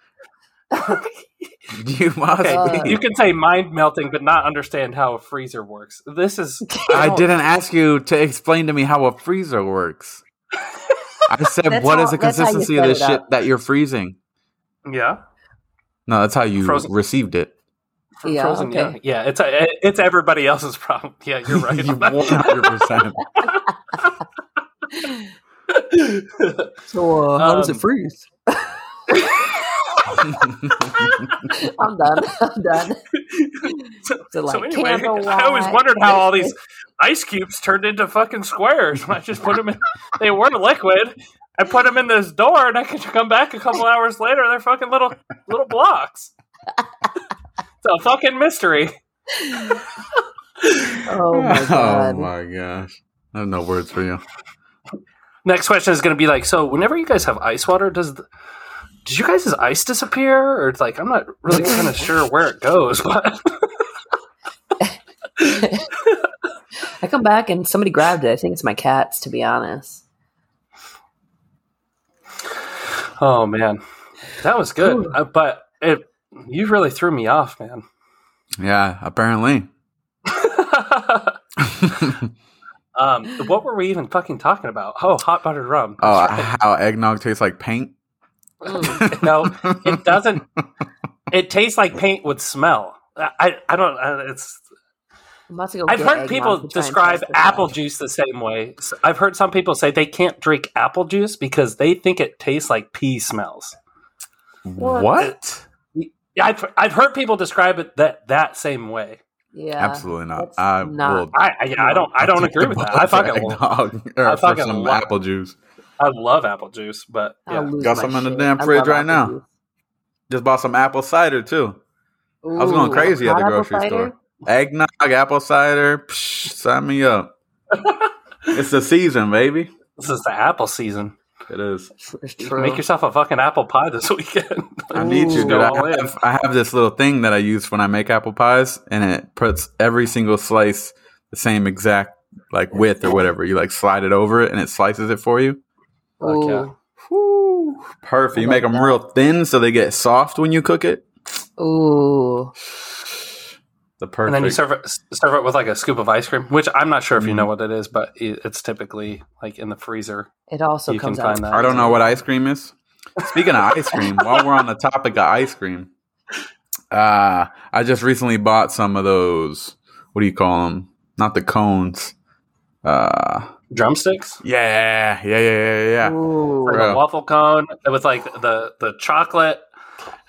You must okay, be. You can say mind melting, but not understand how a freezer works. This is... I, I didn't ask you to explain to me how a freezer works. I said, that's what how, is the consistency of this shit that you're freezing? Yeah. No, that's how you frozen. received it. Yeah, frozen, okay. yeah, yeah. It's a, it's everybody else's problem. Yeah, you're right. one hundred percent So, uh, how um, does it freeze? I'm done. I'm done. So, so, like, so anyway, I always wondered how all these ice cubes turned into fucking squares. I just put them in. They were liquid. I put them in this door, and I could come back a couple hours later. They're fucking little little blocks. It's a fucking mystery. Oh my god! Oh my gosh! I have no words for you. Next question is going to be like, so whenever you guys have ice water, does the, did you guys' ice disappear, or it's like I'm not really kind of sure where it goes, but. I come back and somebody grabbed it. I think it's my cats, to be honest. Oh man, that was good, uh, but it you really threw me off, man. Yeah, apparently. um, what were we even fucking talking about? Oh, hot buttered rum. Oh, right. How eggnog tastes like paint? Mm. No, it doesn't. It tastes like paint with smell. I I don't. Uh, it's. I've heard people describe apple juice the same way. So I've heard some people say they can't drink apple juice because they think it tastes like pee smells. What? I've, I've heard people describe it that, that same way. Yeah, absolutely not. I not, will. I, I, I don't. I don't agree with that. I fucking love apple juice. I love apple juice, but yeah. Got some in the damn fridge right now. Just bought some apple cider too. I was going crazy at the grocery store. Eggnog, apple cider, psh, sign me up. It's the season, baby. This is the apple season. It is. True. Make yourself a fucking apple pie this weekend. I need you, dude. I have, I have this little thing that I use when I make apple pies, and it puts every single slice the same exact like width or whatever. You like slide it over it, and it slices it for you. Ooh. Like, yeah. Whew, perfect. You make them that. real thin so they get soft when you cook it. Ooh. The perfect. And then you serve it, serve it with like a scoop of ice cream, which I'm not sure if you know what it is, but it's typically like in the freezer. It also you comes out. I don't know what ice cream is. Speaking of ice cream, while we're on the topic of ice cream, uh, I just recently bought some of those. What do you call them? Not the cones. Uh, Drumsticks? Yeah, yeah, yeah, yeah, yeah. Ooh, like a waffle cone with like the, the chocolate.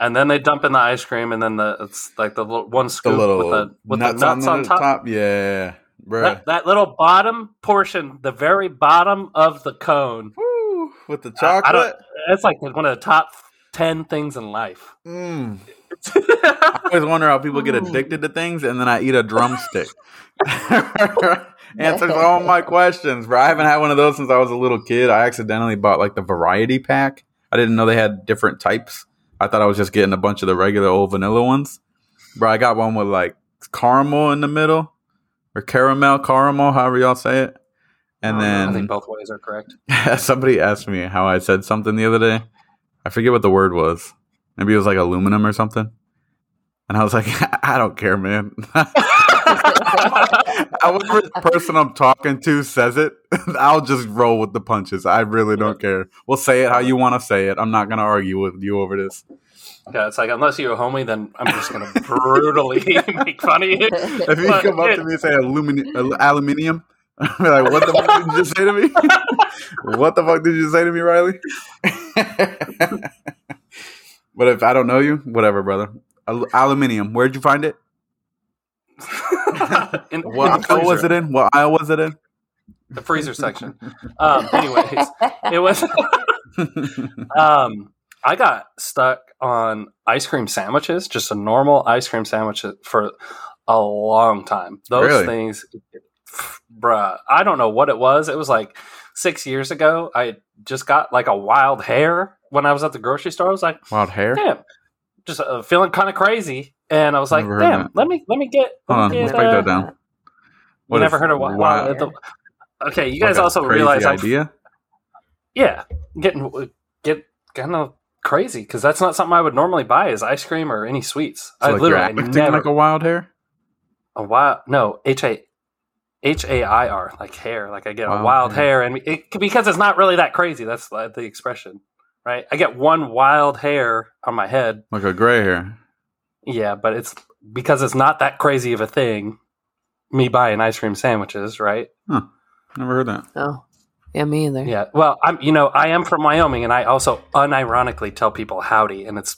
And then they dump in the ice cream, and then the it's like the little, one scoop the little with the with nuts, the nuts on, on top. top. Yeah, bro. That, that little bottom portion, the very bottom of the cone, woo, with the chocolate. I, I don't, it's like one of the top ten things in life. Mm. I always wonder how people get addicted to things, and then I eat a drumstick. Answers all my questions, bro. I haven't had one of those since I was a little kid. I accidentally bought like the variety pack. I didn't know they had different types. I thought I was just getting a bunch of the regular old vanilla ones. Bro, I got one with like caramel in the middle or caramel, caramel, however y'all say it. And oh, then I think both ways are correct. Somebody asked me how I said something the other day. I forget what the word was. Maybe it was like aluminum or something. And I was like, I don't care, man. However the person I'm talking to says it, I'll just roll with the punches. I really don't care. Well, say it how you want to say it. I'm not going to argue with you over this. Yeah, it's like, unless you're a homie, then I'm just going to brutally make fun of you. If you but, come up to me and say alumini- aluminium, I'll be like, what the fuck did you say to me? What the fuck did you say to me, Riley? But if I don't know you, whatever, brother. Al- aluminium, where'd you find it? in, what in aisle was it in? What aisle was it in? The freezer section. Um, anyways, it was. um, I got stuck on ice cream sandwiches, just a normal ice cream sandwich for a long time. Those really? things, bruh. I don't know what it was. It was like six years ago. I just got like a wild hair when I was at the grocery store. I was like, wild hair? Damn. Just uh, feeling kind of crazy. And I was like, damn, let me let me get. Let Hold me on, get, let's break uh, that down. What never heard of wild. wild the, okay, you guys like also realize idea. I've, yeah, getting get kind of crazy because that's not something I would normally buy is ice cream or any sweets. So I like literally you're never like a wild hair. A wild no h a h a I r like hair like I get wild a wild hair, hair and it, because it's not really that crazy. That's like the expression, right? I get one wild hair on my head, like a gray hair. Yeah, but it's because it's not that crazy of a thing, me buying ice cream sandwiches, right? Huh. Never heard that. Oh, yeah, me either. Yeah, well, I'm, you know, I am from Wyoming, and I also unironically tell people howdy, and it's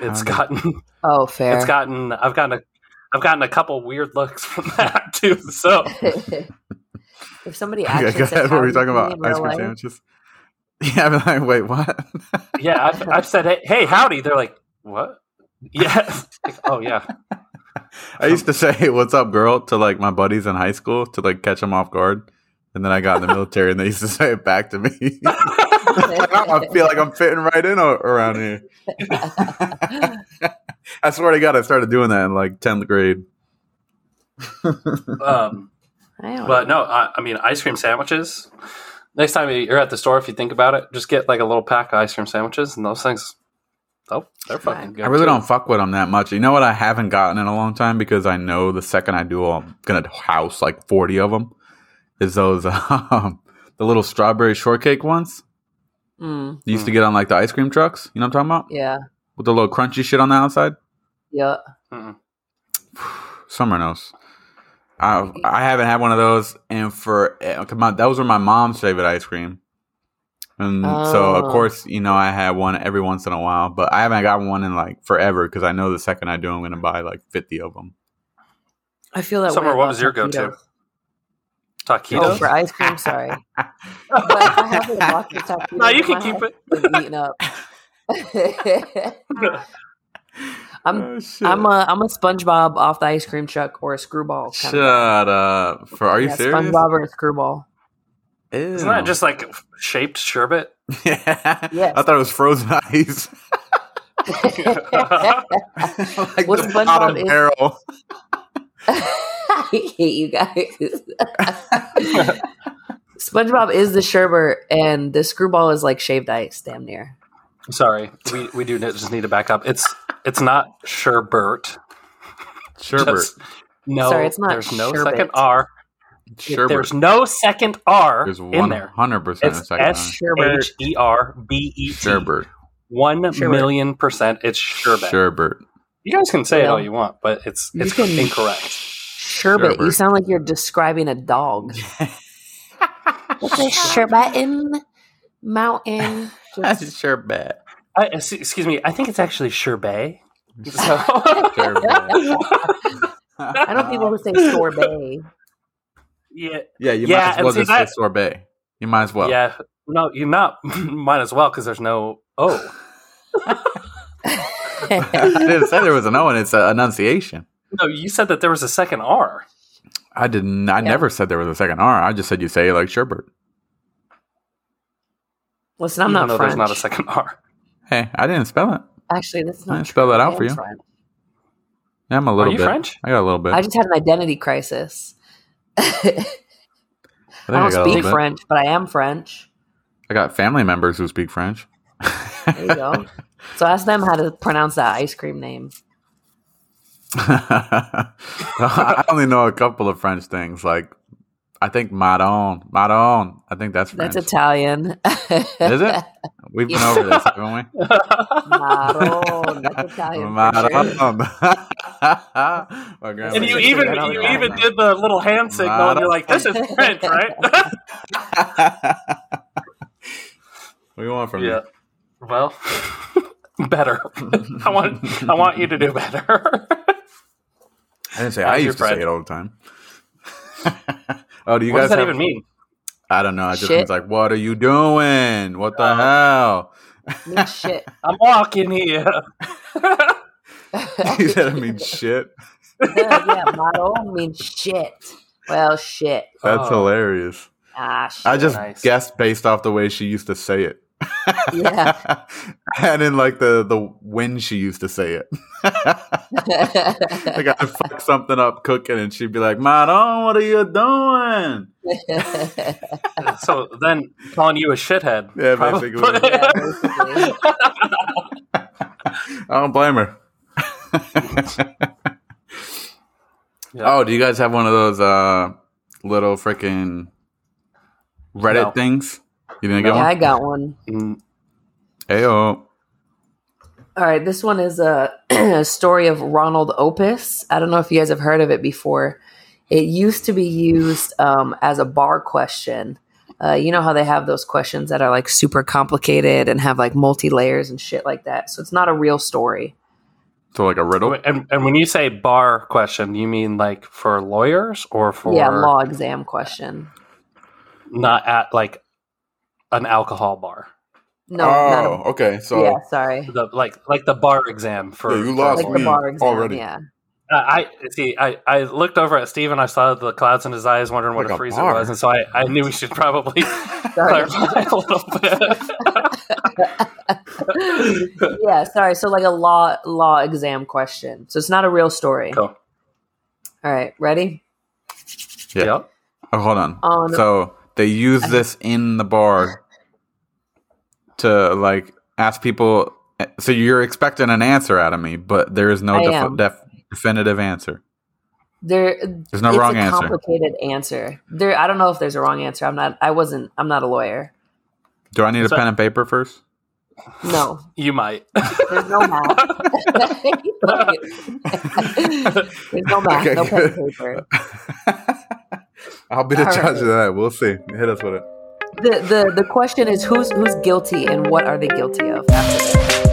it's howdy. gotten oh fair. It's gotten I've gotten a I've gotten a couple weird looks from that too. So if somebody actually okay, says, what are we talking about? Ice cream life? Sandwiches? Yeah, I'm like, wait, what? Yeah, I've, I've said, hey, hey, howdy. They're like, what? Yeah. Oh, yeah. I used to say, hey, what's up, girl, to like my buddies in high school to like catch them off guard. And then I got in the military and they used to say it back to me. I feel like I'm fitting right in o- around here. I swear to God, I started doing that in like tenth grade. um, but no, I, I mean, ice cream sandwiches. Next time you're at the store, if you think about it, just get like a little pack of ice cream sandwiches and those things. Oh, they're fucking good. I really too. don't fuck with them that much. You know what? I haven't gotten in a long time because I know the second I do, I'm going to house like forty of them. Is those um, the little strawberry shortcake ones? Mm. You used mm. to get on like the ice cream trucks. You know what I'm talking about? Yeah. With the little crunchy shit on the outside? Yeah. Mm-mm. Someone else. I I haven't had one of those. And for my, those were my mom's favorite ice cream. And oh. so, of course, you know, I had one every once in a while, but I haven't gotten one in like forever because I know the second I do, I'm going to buy like fifty of them. I feel that Summer, way. Summer, what was your taquitos. go-to? Taquitos? Oh, for ice cream, sorry. But if I have a box of taquitos, no, you can keep it. Eaten up. I'm oh, I'm a I'm a SpongeBob off the ice cream truck or a screwball. Shut of. up! For are you yeah, serious? SpongeBob or a screwball. Ew. Isn't that just like shaped sherbet? Yeah. Yes. I thought it was frozen ice. Like what's the bottom is- barrel. I hate you guys. SpongeBob is the sherbet, and the Screwball is like shaved ice, damn near. Sorry, we, we do just need to back up. It's it's not sherbet. Sherbet. Just, no, Sorry, it's not there's no sherbet. second R. Sherbert. There's no second R There's one hundred percent in there. It's a second S H E R B E T. Sherbert. One Sherbert. million percent. It's sherbet. Sherbert. You guys can say yeah. it all you want, but it's it's can, incorrect. Sherbet. Sherbert. You sound like you're describing a dog. What's a sherbet in mountain? That's a sherbet. I, excuse me. I think it's actually sherbet. So. I know people who say sorbet. Yeah, yeah. You yeah, might as well just that, say sorbet. You might as well. Yeah, no, you not might as well because there's no O. I didn't say there was an O in its uh, enunciation. No, you said that there was a second R. I didn't. I yeah. never said there was a second R. I just said you say it like sherbet. Listen, I'm Even not French. There's not a second R. Hey, I didn't spell it. Actually, that's not. I didn't spell that out for you. French. I'm a little Are you bit. French? I got a little bit. I just had an identity crisis. I, I don't I speak French, but I am French. I got family members who speak French. There you go. So ask them how to pronounce that ice cream name. I only know a couple of French things. Like, I think Maron. Maron. I think that's French. That's Italian. Is it? We've been over this, haven't we? Maron. That's Italian. Maron. And you even you even did the little hand signal, Maron. And you're like, "This is French, right?" What do you want from yeah. me? Well, better. I want I want you to do better. I didn't say That's I used to friend. say it all the time. Oh, do you what guys? What does that have, even mean? I don't know. I just means like, what are you doing? What the uh, hell? Shit. I'm walking here. You said it means shit. Yeah, yeah, my own means shit. Well, shit. That's oh. hilarious. Ah, shit. I just nice. guessed based off the way she used to say it. Yeah. And in like the, the when she used to say it. Like I'd fuck something up cooking and she'd be like, Maron, what are you doing? So then calling you a shithead. Yeah, probably. basically. Yeah, basically. I don't blame her. Yep. Oh, do you guys have one of those uh, little freaking Reddit no. things? You didn't no, get one? I got one. Mm. Ayo. All right, this one is a, a story of Ronald Opus. I don't know if you guys have heard of it before. It used to be used um, as a bar question. Uh, you know how they have those questions that are like super complicated and have like multi layers and shit like that. So it's not a real story. So like a riddle. And, and when you say bar question, you mean like for lawyers or for yeah law exam question? Not at like an alcohol bar. No. Oh, not a, okay. So yeah, sorry. The, like like the bar exam for yeah, you lost like me the bar exam, already. Yeah. Uh, I see. I, I looked over at Steve and I saw the clouds in his eyes, wondering like what a freezer bar. was, and so I, I knew we should probably clarify a little bit. Yeah, sorry. So like a law law exam question. So it's not a real story. Cool. All right, ready? Yeah. Yep. Oh, hold on. Um, so they use this in the bar to like ask people. So you're expecting an answer out of me, but there is no def. def- definitive answer. There, there's no it's wrong a answer. Complicated answer. There, I don't know if there's a wrong answer. I'm not. I wasn't. I'm not a lawyer. Do I need so, a pen and paper first? No. You might. There's no math. There's no math. Okay, no good. Pen and paper. I'll be the All judge right. of that. We'll see. Hit us with it. The the the question is who's who's guilty and what are they guilty of after this?